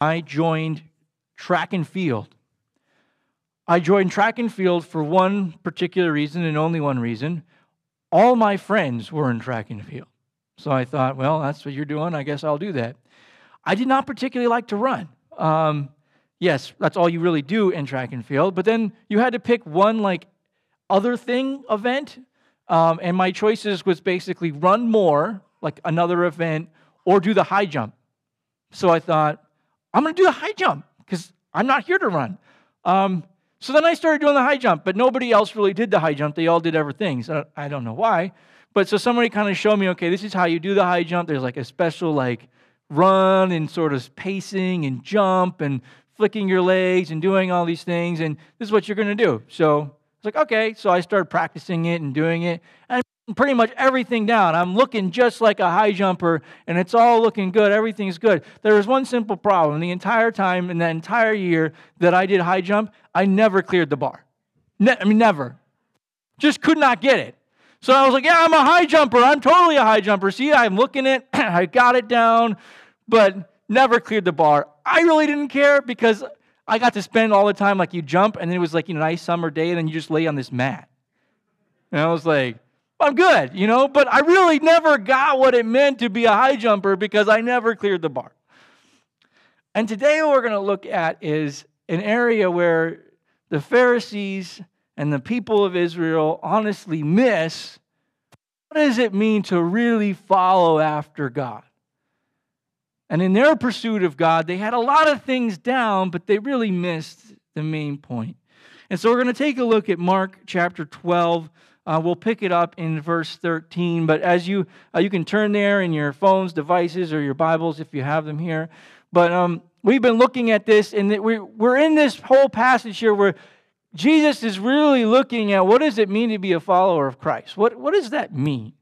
I joined track and field. I joined track and field for one particular reason and only one reason. All my friends were in track and field. So I thought, well, that's what you're doing. I guess I'll do that. I did not particularly like to run. Yes, that's all you really do in track and field. But then you had to pick one like other thing event. And my choices was basically run more, like another event, or do the high jump. So I thought, I'm going to do the high jump because I'm not here to run. So then I started doing the high jump, but nobody else really did the high jump. They all did other things. I don't know why. But so somebody kind of showed me, okay, this is how you do the high jump. There's like a special like run and sort of pacing and jump and flicking your legs and doing all these things. And this is what you're going to do. So it's like, okay. So I started practicing it and doing it. And I'm pretty much everything down. I'm looking just like a high jumper, and it's all looking good. Everything's good. There was one simple problem. The entire time in that entire year that I did high jump, I never cleared the bar. I mean, never. Just could not get it. So I was like, yeah, I'm a high jumper. I'm totally a high jumper. See, I'm looking it. I got it down, but never cleared the bar. I really didn't care because I got to spend all the time, like you jump, and then it was like, you know, nice summer day, and then you just lay on this mat. And I was like, I'm good, you know, but I really never got what it meant to be a high jumper because I never cleared the bar. And today what we're going to look at is an area where the Pharisees and the people of Israel honestly miss what does it mean to really follow after God. And in their pursuit of God, they had a lot of things down, but they really missed the main point. And so we're going to take a look at Mark chapter 12. We'll pick it up in verse 13. But as you can turn there in your phones, devices, or your Bibles if you have them here. But we've been looking at this, and we're in this whole passage here where Jesus is really looking at what does it mean to be a follower of Christ? What does that mean?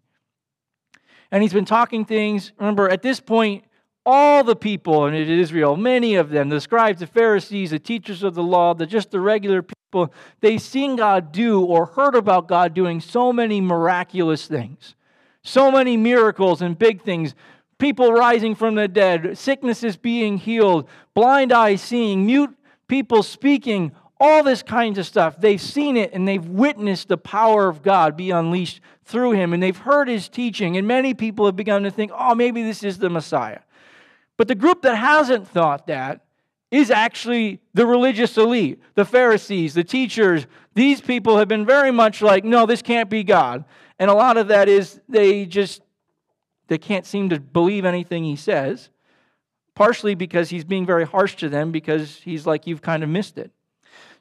And he's been talking things. Remember, at this point, all the people in Israel, many of them, the scribes, the Pharisees, the teachers of the law, just the regular people, they've seen God do or heard about God doing so many miraculous things, so many miracles and big things, people rising from the dead, sicknesses being healed, blind eyes seeing, mute people speaking, all this kinds of stuff. They've seen it and they've witnessed the power of God be unleashed through him, and they've heard his teaching, and many people have begun to think, oh, maybe this is the Messiah. But the group that hasn't thought that is actually the religious elite, the Pharisees, the teachers. These people have been very much like, no, this can't be God. And a lot of that is they can't seem to believe anything he says, partially because he's being very harsh to them because he's like, you've kind of missed it.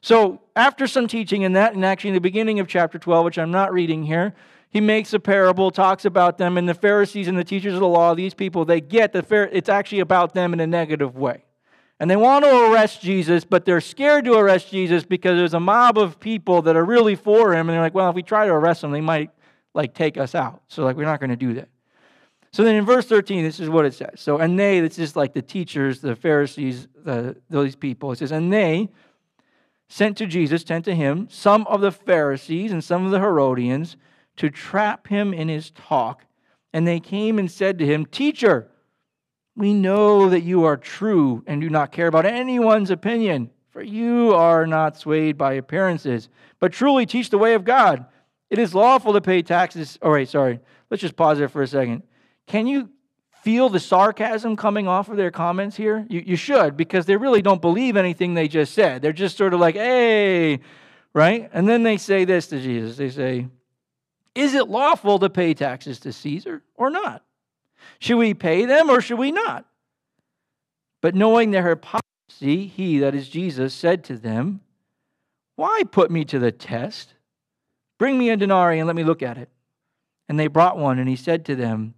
So after some teaching in that, and actually in the beginning of chapter 12, which I'm not reading here, he makes a parable, talks about them, and the Pharisees and the teachers of the law, these people, they get it's actually about them in a negative way. And they want to arrest Jesus, but they're scared to arrest Jesus because there's a mob of people that are really for him, and they're like, well, if we try to arrest him, they might like take us out. So like, we're not going to do that. So then in verse 13, this is what it says. So, and they, it's just like the teachers, the Pharisees, those people. It says, and they sent to Jesus, sent to him, some of the Pharisees and some of the Herodians, to trap him in his talk. And they came and said to him, "Teacher, we know that you are true and do not care about anyone's opinion, for you are not swayed by appearances, but truly teach the way of God. It is lawful to pay taxes." All right, sorry. Let's just pause there for a second. Can you feel the sarcasm coming off of their comments here? You should, because they really don't believe anything they just said. They're just sort of like, hey, right? And then they say this to Jesus. They say, "Is it lawful to pay taxes to Caesar or not? Should we pay them or should we not?" But knowing their hypocrisy, he, that is Jesus, said to them, "Why put me to the test? Bring me a denarii and let me look at it." And they brought one, and he said to them,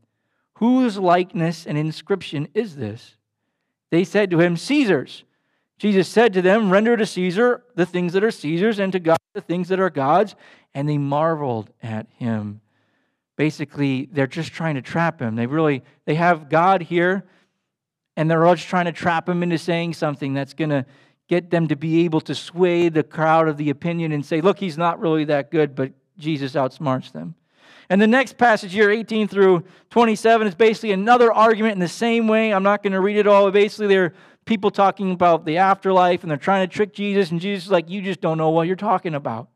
"Whose likeness and inscription is this?" They said to him, "Caesar's." Jesus said to them, "Render to Caesar the things that are Caesar's, and to God the things that are God's." And they marveled at him. Basically, they're just trying to trap him. They have God here, and they're all just trying to trap him into saying something that's going to get them to be able to sway the crowd of the opinion and say, look, he's not really that good, but Jesus outsmarts them. And the next passage here, 18 through 27, is basically another argument in the same way. I'm not going to read it all. Basically, they're people talking about the afterlife, and they're trying to trick Jesus, and Jesus is like, you just don't know what you're talking about.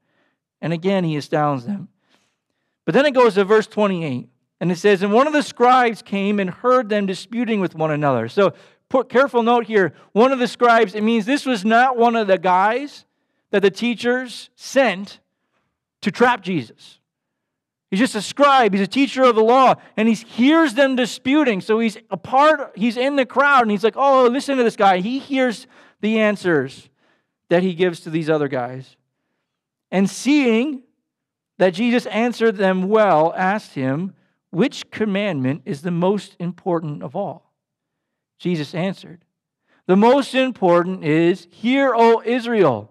And again, he astounds them. But then it goes to verse 28, and it says, and one of the scribes came and heard them disputing with one another. So put careful note here, one of the scribes, it means this was not one of the guys that the teachers sent to trap Jesus. He's just a scribe. He's a teacher of the law. And he hears them disputing. So he's a part, he's in the crowd. And he's like, oh, listen to this guy. He hears the answers that he gives to these other guys. And seeing that Jesus answered them well, asked him, which commandment is the most important of all? Jesus answered, the most important is, hear, O Israel.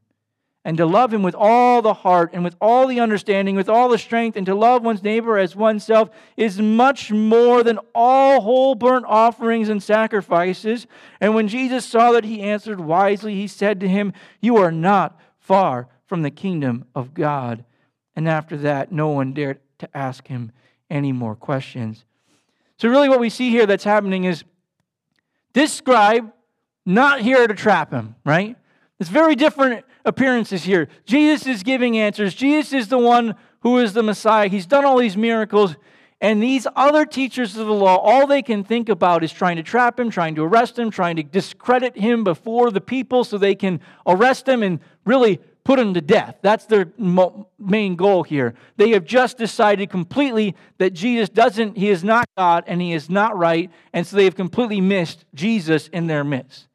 And to love him with all the heart and with all the understanding, with all the strength, and to love one's neighbor as oneself is much more than all whole burnt offerings and sacrifices. And when Jesus saw that he answered wisely, he said to him, you are not far from the kingdom of God. And after that, no one dared to ask him any more questions. So really what we see here that's happening is this scribe, not here to trap him, right? It's very different appearances here. Jesus is giving answers. Jesus is the one who is the Messiah. He's done all these miracles. And these other teachers of the law, all they can think about is trying to trap him, trying to arrest him, trying to discredit him before the people so they can arrest him and really put him to death. That's their main goal here. They have just decided completely that Jesus doesn't, he is not God and he is not right. And so they have completely missed Jesus in their midst.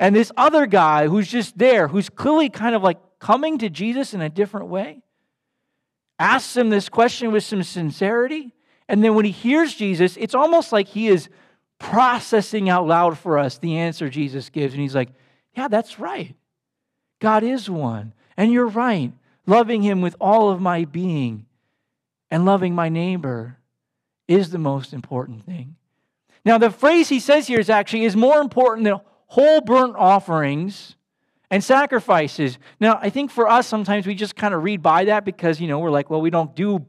And this other guy who's just there, who's clearly kind of like coming to Jesus in a different way, asks him this question with some sincerity. And then when he hears Jesus, it's almost like he is processing out loud for us the answer Jesus gives. And he's like, yeah, that's right. God is one. And you're right. Loving him with all of my being and loving my neighbor is the most important thing. Now, the phrase he says here is more important than whole burnt offerings and sacrifices. Now, I think for us, sometimes we just kind of read by that because, you know, we're like, well, we don't do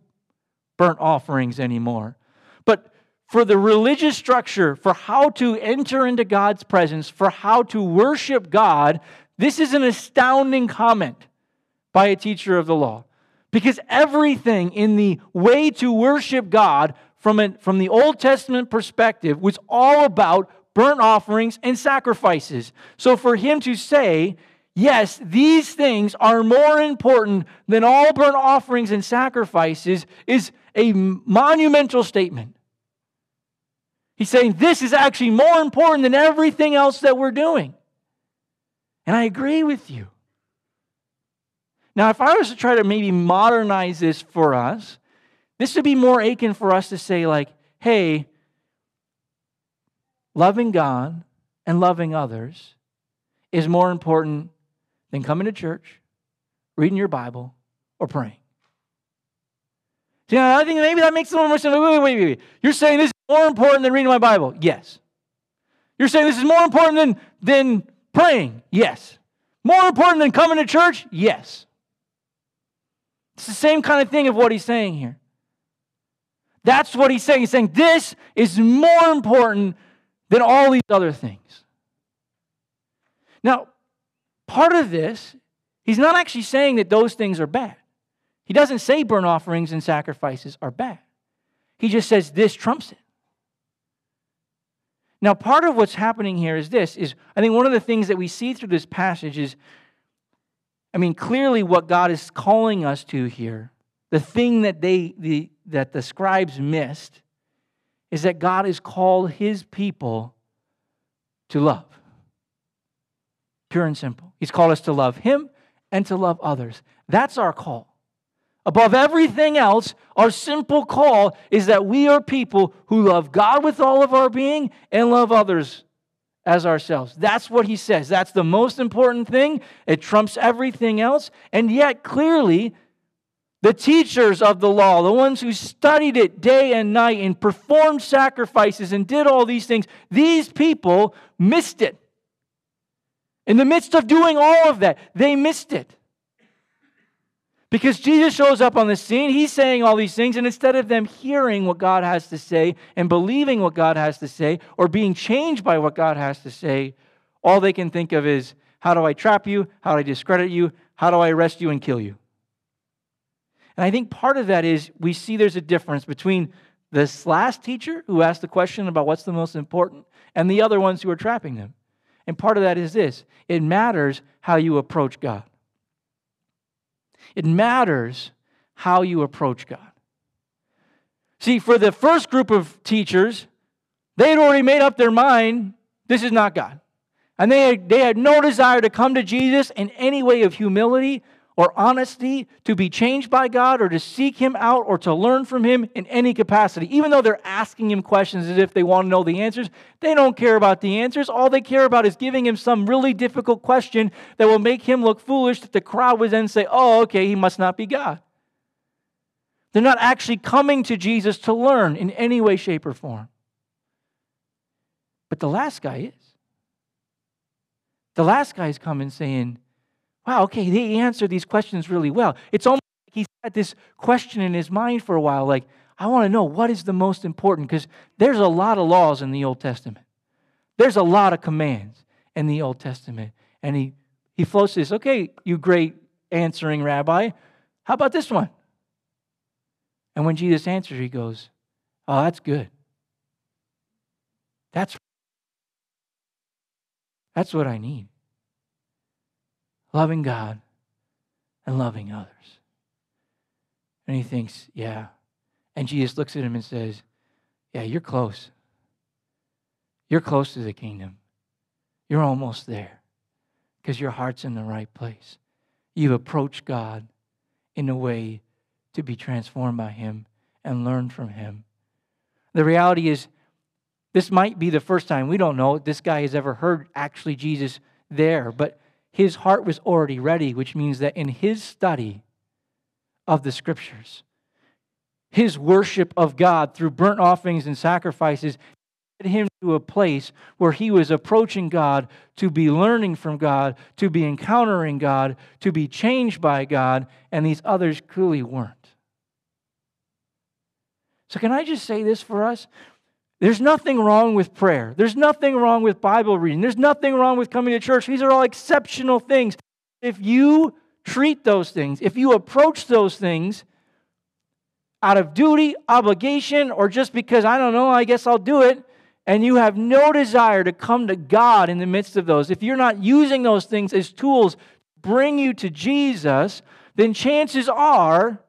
burnt offerings anymore. But for the religious structure, for how to enter into God's presence, for how to worship God, this is an astounding comment by a teacher of the law. Because everything in the way to worship God from the Old Testament perspective was all about burnt offerings, and sacrifices. So for him to say, yes, these things are more important than all burnt offerings and sacrifices is a monumental statement. He's saying this is actually more important than everything else that we're doing. And I agree with you. Now, if I was to try to maybe modernize this for us, this would be more akin for us to say like, hey, loving God and loving others is more important than coming to church, reading your Bible, or praying. See, I think maybe that makes a little more sense. Wait. You're saying this is more important than reading my Bible? Yes. You're saying this is more important than praying? Yes. More important than coming to church? Yes. It's the same kind of thing of what he's saying here. That's what he's saying. He's saying this is more important than all these other things. Now, part of this, he's not actually saying that those things are bad. He doesn't say burnt offerings and sacrifices are bad. He just says this trumps it. Now, part of what's happening here is this, is I think one of the things that we see through this passage is, I mean, clearly what God is calling us to here, the thing that the scribes missed, is that God has called his people to love. Pure and simple. He's called us to love him and to love others. That's our call. Above everything else, our simple call is that we are people who love God with all of our being and love others as ourselves. That's what he says. That's the most important thing. It trumps everything else. And yet, clearly, The teachers of the law, the ones who studied it day and night and performed sacrifices and did all these things, these people missed it. In the midst of doing all of that, they missed it. Because Jesus shows up on the scene, he's saying all these things, and instead of them hearing what God has to say and believing what God has to say or being changed by what God has to say, all they can think of is, how do I trap you? How do I discredit you? How do I arrest you and kill you? And I think part of that is we see there's a difference between this last teacher who asked the question about what's the most important and the other ones who are trapping them. And part of that is this. It matters how you approach God. It matters how you approach God. See, for the first group of teachers, they had already made up their mind, this is not God. And they had no desire to come to Jesus in any way of humility or honesty, to be changed by God, or to seek Him out, or to learn from Him in any capacity. Even though they're asking Him questions as if they want to know the answers, they don't care about the answers. All they care about is giving Him some really difficult question that will make Him look foolish, that the crowd would then say, oh, okay, He must not be God. They're not actually coming to Jesus to learn in any way, shape, or form. But the last guy is. The last guy is coming saying, wow, okay, they answered these questions really well. It's almost like he's had this question in his mind for a while, like, I want to know what is the most important, because there's a lot of laws in the Old Testament. There's a lot of commands in the Old Testament. And he floats this, okay, you great answering rabbi, how about this one? And when Jesus answers, he goes, oh, that's good. That's what I need. Loving God and loving others. And he thinks, yeah. And Jesus looks at him and says, yeah, you're close. You're close to the kingdom. You're almost there because your heart's in the right place. You've approached God in a way to be transformed by Him and learn from Him. The reality is, this might be the first time, we don't know, this guy has ever heard actually Jesus there, but his heart was already ready, which means that in his study of the Scriptures, his worship of God through burnt offerings and sacrifices led him to a place where he was approaching God to be learning from God, to be encountering God, to be changed by God, and these others clearly weren't. So can I just say this for us? There's nothing wrong with prayer. There's nothing wrong with Bible reading. There's nothing wrong with coming to church. These are all exceptional things. If you treat those things, if you approach those things out of duty, obligation, or just because, I don't know, I guess I'll do it, and you have no desire to come to God in the midst of those, if you're not using those things as tools to bring you to Jesus, then chances are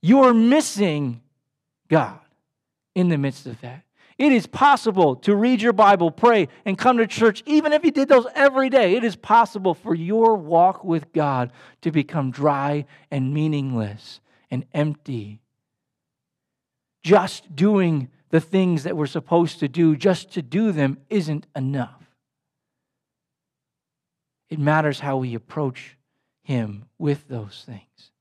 you're missing God in the midst of that. It is possible to read your Bible, pray, and come to church, even if you did those every day. It is possible for your walk with God to become dry and meaningless and empty. Just doing the things that we're supposed to do, just to do them, isn't enough. It matters how we approach Him with those things.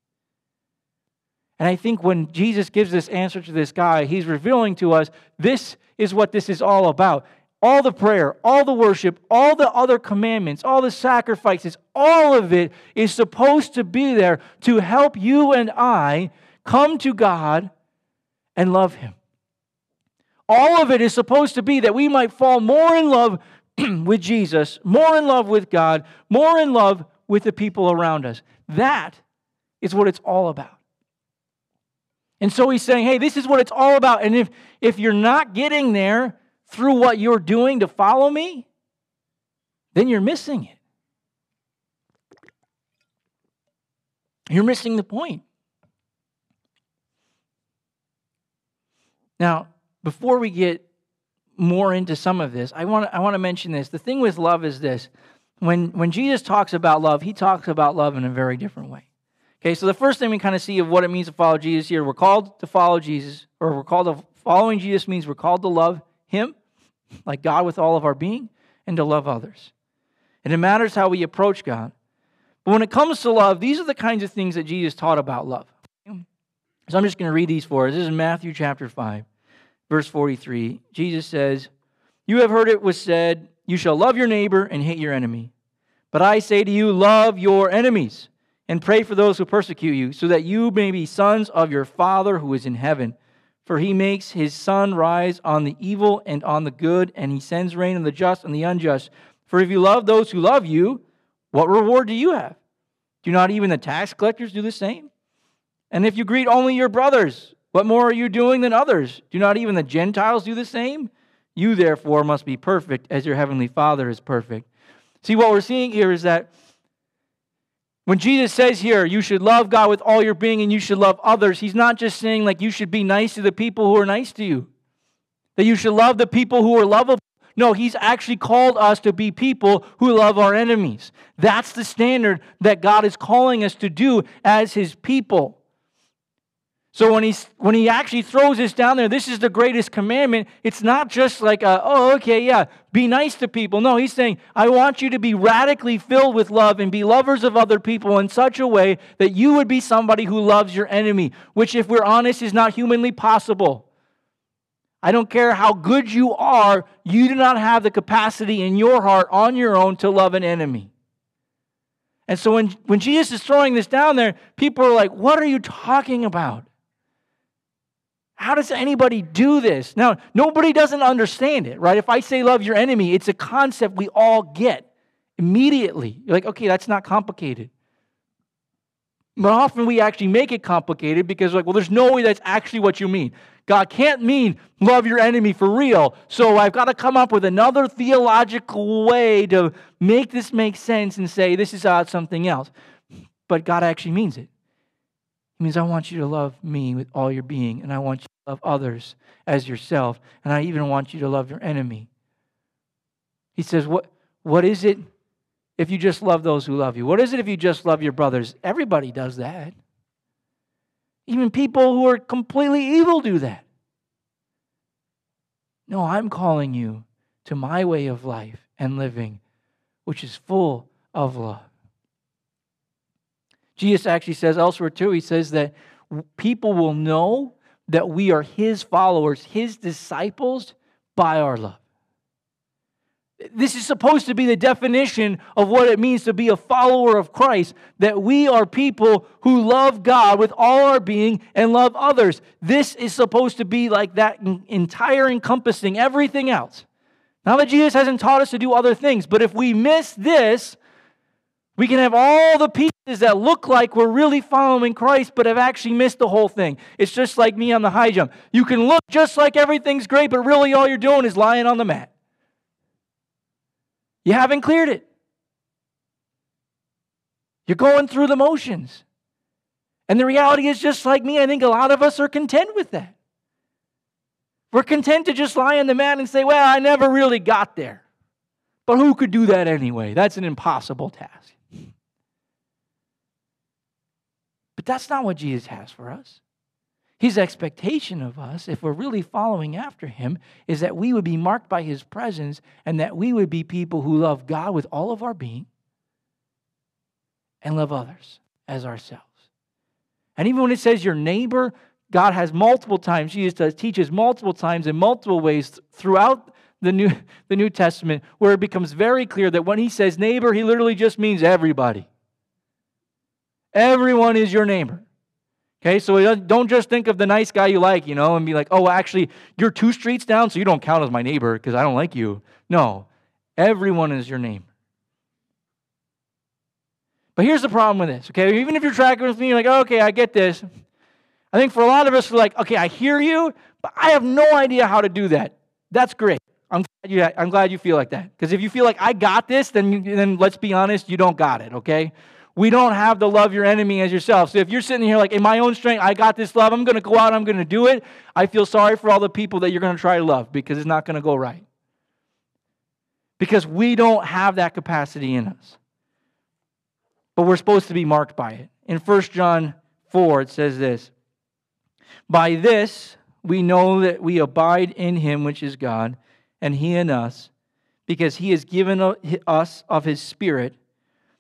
And I think when Jesus gives this answer to this guy, He's revealing to us, this is what this is all about. All the prayer, all the worship, all the other commandments, all the sacrifices, all of it is supposed to be there to help you and I come to God and love Him. All of it is supposed to be that we might fall more in love with Jesus, more in love with God, more in love with the people around us. That is what it's all about. And so He's saying, hey, this is what it's all about. And if you're not getting there through what you're doing to follow Me, then you're missing it. You're missing the point. Now, before we get more into some of this, I want to mention this. The thing with love is this. When Jesus talks about love, He talks about love in a very different way. Okay, so the first thing we kind of see of what it means to follow Jesus here, we're called to follow Jesus, or we're called to, following Jesus means we're called to love Him, like God, with all of our being, and to love others. And it matters how we approach God. But when it comes to love, these are the kinds of things that Jesus taught about love. So I'm just going to read these for us. This is Matthew chapter 5, verse 43. Jesus says, "You have heard it was said, you shall love your neighbor and hate your enemy. But I say to you, love your enemies and pray for those who persecute you, so that you may be sons of your Father who is in heaven. For he makes his sun rise on the evil and on the good, and he sends rain on the just and the unjust. For if you love those who love you, what reward do you have? Do not even the tax collectors do the same? And if you greet only your brothers, what more are you doing than others? Do not even the Gentiles do the same? You, therefore, must be perfect as your heavenly Father is perfect." See, what we're seeing here is that when Jesus says here, you should love God with all your being and you should love others, he's not just saying like you should be nice to the people who are nice to you, that you should love the people who are lovable. No, he's actually called us to be people who love our enemies. That's the standard that God is calling us to do as his people. So when he actually throws this down there, this is the greatest commandment. It's not just like, be nice to people. No, he's saying, I want you to be radically filled with love and be lovers of other people in such a way that you would be somebody who loves your enemy, which, if we're honest, is not humanly possible. I don't care how good you are, you do not have the capacity in your heart on your own to love an enemy. And so when Jesus is throwing this down there, people are like, what are you talking about? How does anybody do this? Now, nobody doesn't understand it, right? If I say love your enemy, it's a concept we all get immediately. You're like, okay, that's not complicated. But often we actually make it complicated because we're like, well, there's no way that's actually what you mean. God can't mean love your enemy for real, so I've got to come up with another theological way to make this make sense and say this is something else. But God actually means it. It means I want you to love me with all your being, and I want you to love others as yourself, and I even want you to love your enemy. He says, what is it if you just love those who love you? What is it if you just love your brothers? Everybody does that. Even people who are completely evil do that. No, I'm calling you to my way of life and living, which is full of love. Jesus actually says elsewhere too, he says that people will know that we are his followers, his disciples, by our love. This is supposed to be the definition of what it means to be a follower of Christ, that we are people who love God with all our being and love others. This is supposed to be like that entire encompassing everything else. Now that Jesus hasn't taught us to do other things, but if we miss this, we can have all the pieces that look like we're really following Christ, but have actually missed the whole thing. It's just like me on the high jump. You can look just like everything's great, but really all you're doing is lying on the mat. You haven't cleared it. You're going through the motions. And the reality is, just like me, I think a lot of us are content with that. We're content to just lie on the mat and say, well, I never really got there. But who could do that anyway? That's an impossible task. But that's not what Jesus has for us. His expectation of us, if we're really following after him, is that we would be marked by his presence and that we would be people who love God with all of our being and love others as ourselves. And even when it says your neighbor, God has multiple times, Jesus teaches multiple times in multiple ways throughout the New Testament, where it becomes very clear that when he says neighbor, he literally just means everybody. Everyone is your neighbor. Okay, so don't just think of the nice guy you like, and be like, oh, actually, you're 2 streets down, so you don't count as my neighbor because I don't like you. No, everyone is your neighbor. But here's the problem with this, okay? Even if you're tracking with me, you're like, oh, okay, I get this. I think for a lot of us, we're like, okay, I hear you, but I have no idea how to do that. That's great. I'm glad you feel like that. Because if you feel like I got this, then let's be honest, you don't got it, okay? We don't have the love your enemy as yourself. So if you're sitting here like, in my own strength, I got this love, I'm going to go out, I'm going to do it, I feel sorry for all the people that you're going to try to love because it's not going to go right. Because we don't have that capacity in us. But we're supposed to be marked by it. In 1 John 4, it says this, "By this we know that we abide in him, which is God, and he in us, because he has given us of his Spirit.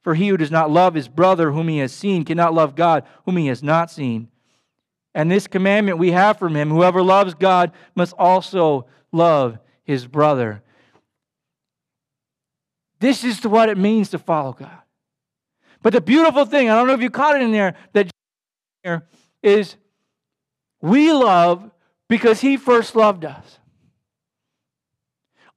For he who does not love his brother whom he has seen cannot love God whom he has not seen. And this commandment we have from him, whoever loves God must also love his brother. This is what it means to follow God. But the beautiful thing, I don't know if you caught it in there, that is we love because he first loved us.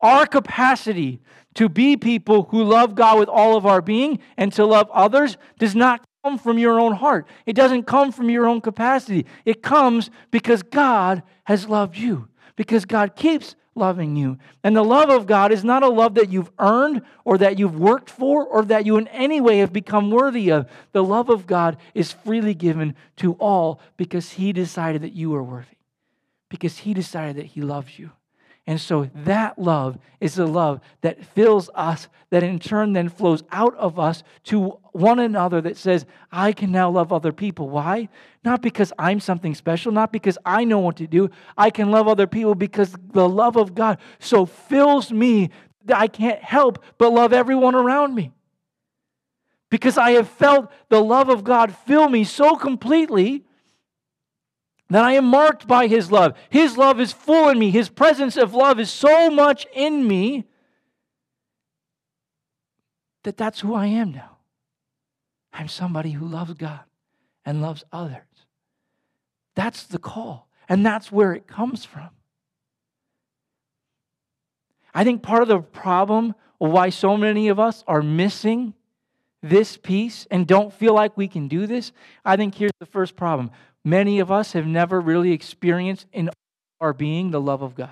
Our capacity to be people who love God with all of our being and to love others does not come from your own heart. It doesn't come from your own capacity. It comes because God has loved you, because God keeps loving you. And the love of God is not a love that you've earned or that you've worked for or that you in any way have become worthy of. The love of God is freely given to all because he decided that you were worthy, because he decided that he loves you. And so that love is the love that fills us, that in turn then flows out of us to one another, that says, I can now love other people. Why? Not because I'm something special, not because I know what to do. I can love other people because the love of God so fills me that I can't help but love everyone around me. Because I have felt the love of God fill me so completely that I am marked by his love. His love is full in me. His presence of love is so much in me that that's who I am now. I'm somebody who loves God and loves others. That's the call, and that's where it comes from. I think part of the problem of why so many of us are missing this piece and don't feel like we can do this, I think here's the first problem. Many of us have never really experienced in our being the love of God.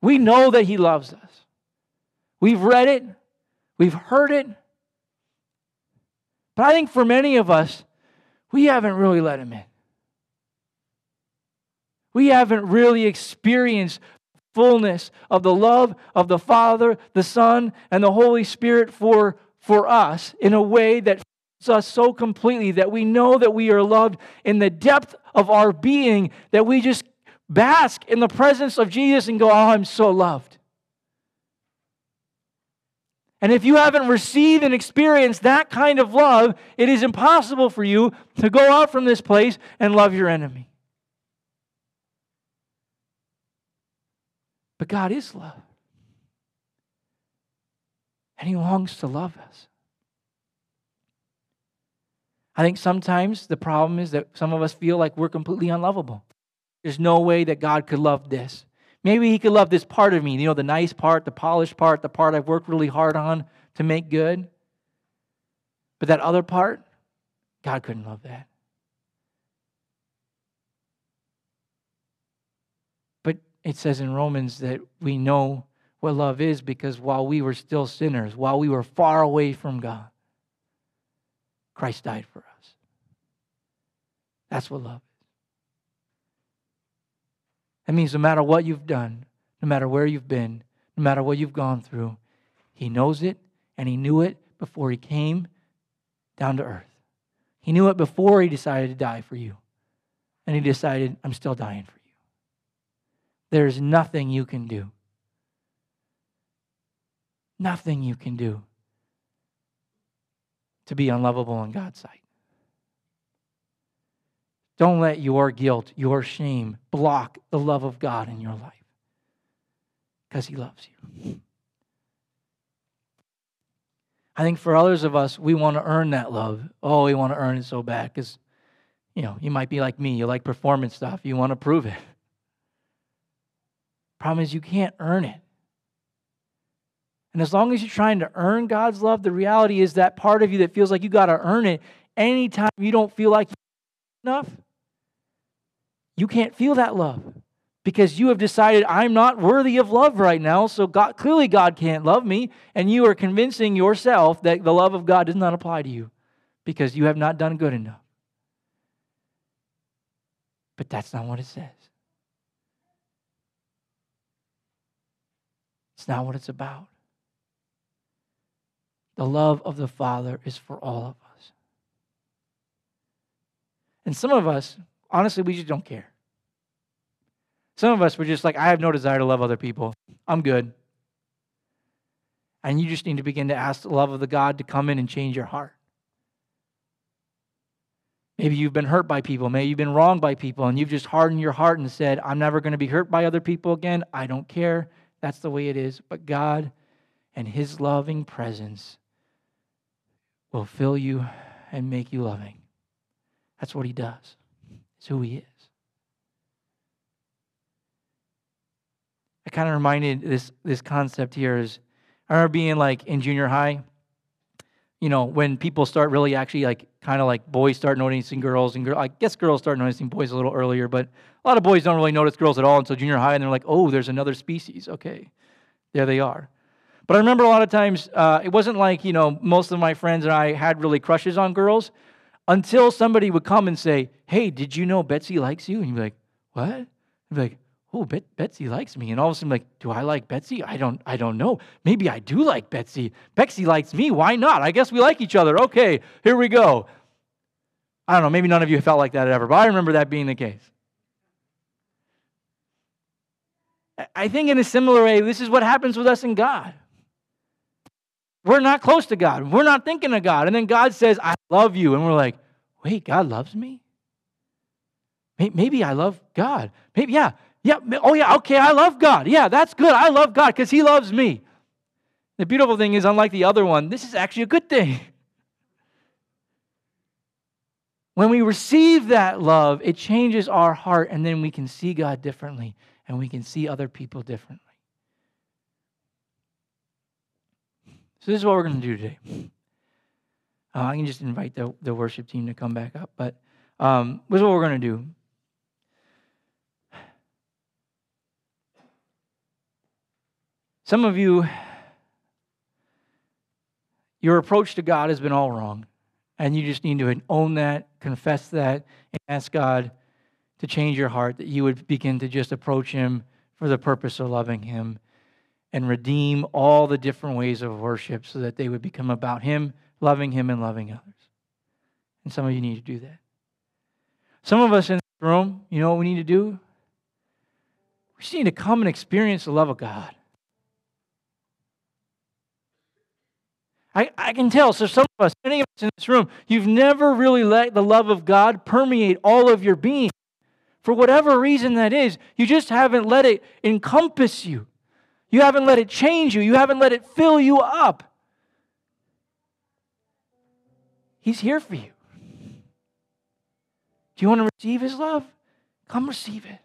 We know that he loves us. We've read it. We've heard it. But I think for many of us, we haven't really let him in. We haven't really experienced the fullness of the love of the Father, the Son, and the Holy Spirit for us in a way that us so completely that we know that we are loved in the depth of our being, that we just bask in the presence of Jesus and go, oh, I'm so loved. And if you haven't received and experienced that kind of love, it is impossible for you to go out from this place and love your enemy. But God is love. And he longs to love us. I think sometimes the problem is that some of us feel like we're completely unlovable. There's no way that God could love this. Maybe he could love this part of me, you know, the nice part, the polished part, the part I've worked really hard on to make good. But that other part, God couldn't love that. But it says in Romans that we know what love is because while we were still sinners, while we were far away from God, Christ died for us. That's what love is. That means no matter what you've done, no matter where you've been, no matter what you've gone through, he knows it, and he knew it before he came down to earth. He knew it before he decided to die for you. And he decided, I'm still dying for you. There's nothing you can do. Nothing you can do to be unlovable in God's sight. Don't let your guilt, your shame, block the love of God in your life, because he loves you. I think for others of us, we want to earn that love. Oh, we want to earn it so bad because You know, you might be like me. You like performance stuff. You want to prove it. Problem is you can't earn it. And as long as you're trying to earn God's love, the reality is that part of you that feels like you got to earn it, anytime you don't feel like you're enough, you can't feel that love because you have decided I'm not worthy of love right now, so God, clearly God can't love me, and you are convincing yourself that the love of God does not apply to you because you have not done good enough. But that's not what it says. It's not what it's about. The love of the Father is for all of us. And some of us, honestly, we just don't care. Some of us, we're just like, I have no desire to love other people. I'm good. And you just need to begin to ask the love of the God to come in and change your heart. Maybe you've been hurt by people. Maybe you've been wronged by people, and you've just hardened your heart and said, I'm never going to be hurt by other people again. I don't care. That's the way it is. But God and His loving presence will fill you and make you loving. That's what He does. It's who He is. I kind of reminded this concept here is, I remember being like in junior high, you know, when people start really actually like, kind of like boys start noticing girls, and I guess girls start noticing boys a little earlier, but a lot of boys don't really notice girls at all until junior high, and they're like, oh, there's another species. Okay, there they are. But I remember a lot of times, it wasn't like, you know, most of my friends and I had really crushes on girls until somebody would come and say, hey, did you know Betsy likes you? And you'd be like, what? I'd be like, oh, Betsy likes me. And all of a sudden, I'm like, do I like Betsy? I don't know. Maybe I do like Betsy. Betsy likes me. Why not? I guess we like each other. Okay, here we go. I don't know. Maybe none of you felt like that ever, but I remember that being the case. I think in a similar way, this is what happens with us and God. We're not close to God. We're not thinking of God. And then God says, I love you. And we're like, wait, God loves me? Maybe I love God. Maybe, yeah. Oh, yeah. Okay, I love God. Yeah, that's good. I love God because He loves me. The beautiful thing is, unlike the other one, this is actually a good thing. When we receive that love, it changes our heart, and then we can see God differently, and we can see other people differently. So this is what we're going to do today. I can just invite the worship team to come back up. But this is what we're going to do. Some of you, your approach to God has been all wrong. And you just need to own that, confess that, and ask God to change your heart, that you would begin to just approach Him for the purpose of loving Him, and redeem all the different ways of worship so that they would become about Him, and loving others. And some of you need to do that. Some of us in this room, you know what we need to do? We just need to come and experience the love of God. I can tell, so some of us, many of us in this room, you've never really let the love of God permeate all of your being. For whatever reason that is, you just haven't let it encompass you. You haven't let it change you. You haven't let it fill you up. He's here for you. Do you want to receive His love? Come receive it.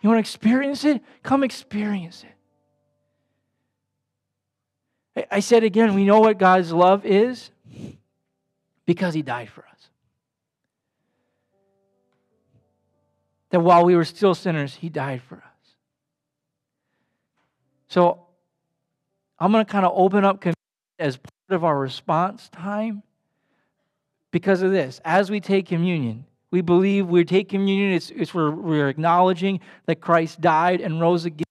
You want to experience it? Come experience it. I said again, we know what God's love is because He died for us. That while we were still sinners, He died for us. So I'm going to kind of open up as part of our response time because of this. As we take communion, we believe we take communion. It's where we're acknowledging that Christ died and rose again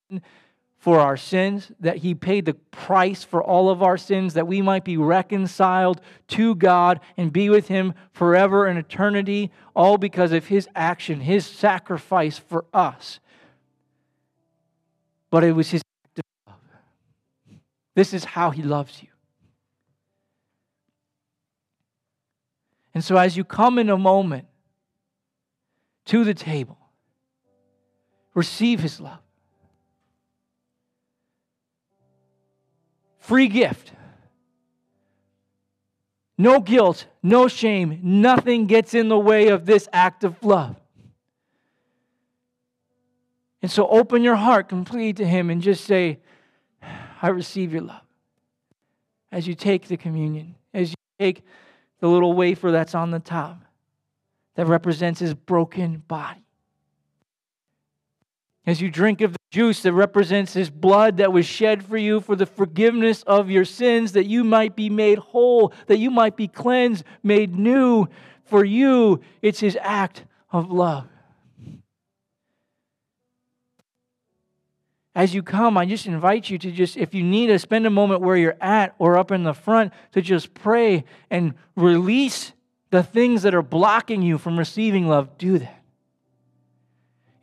for our sins, that He paid the price for all of our sins, that we might be reconciled to God and be with Him forever in eternity, all because of His action, His sacrifice for us. But it was His This is how He loves you. And so as you come in a moment to the table, receive His love. Free gift. No guilt, no shame, nothing gets in the way of this act of love. And so open your heart completely to Him and just say, I receive your love. As you take the communion, as you take the little wafer that's on the top, that represents His broken body. As you drink of the juice that represents His blood that was shed for you for the forgiveness of your sins, that you might be made whole, that you might be cleansed, made new for you. It's His act of love. As you come, I just invite you to just, if you need to, spend a moment where you're at or up in the front to just pray and release the things that are blocking you from receiving love. Do that.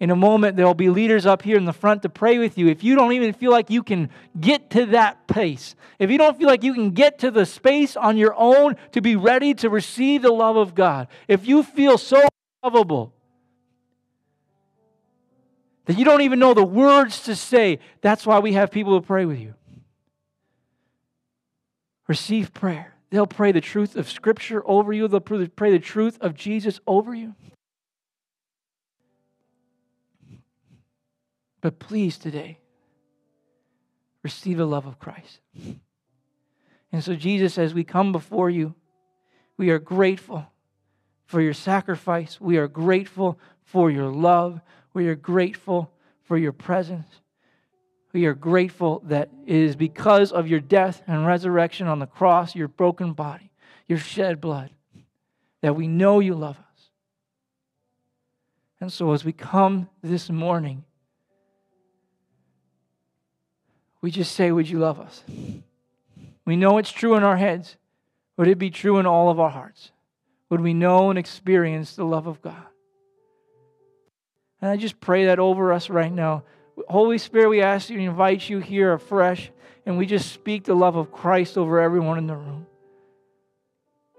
In a moment, there will be leaders up here in the front to pray with you. If you don't even feel like you can get to that place, if you don't feel like you can get to the space on your own to be ready to receive the love of God, if you feel so lovable that you don't even know the words to say, that's why we have people who pray with you. Receive prayer. They'll pray the truth of Scripture over you. They'll pray the truth of Jesus over you. But please today, receive the love of Christ. And so Jesus, as we come before you, we are grateful for your sacrifice. We are grateful for your love. We are grateful for your presence. We are grateful that it is because of your death and resurrection on the cross, your broken body, your shed blood, that we know you love us. And so as we come this morning, we just say, would you love us? We know it's true in our heads. Would it be true in all of our hearts? Would we know and experience the love of God? And I just pray that over us right now. Holy Spirit, we ask you and invite you here afresh, and we just speak the love of Christ over everyone in the room.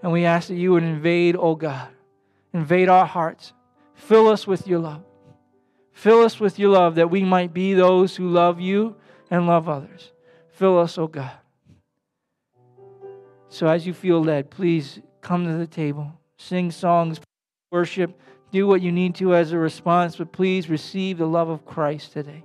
And we ask that you would invade, oh God, invade our hearts. Fill us with your love. Fill us with your love that we might be those who love you and love others. Fill us, oh God. So as you feel led, please come to the table. Sing songs, worship, do what you need to as a response, but please receive the love of Christ today.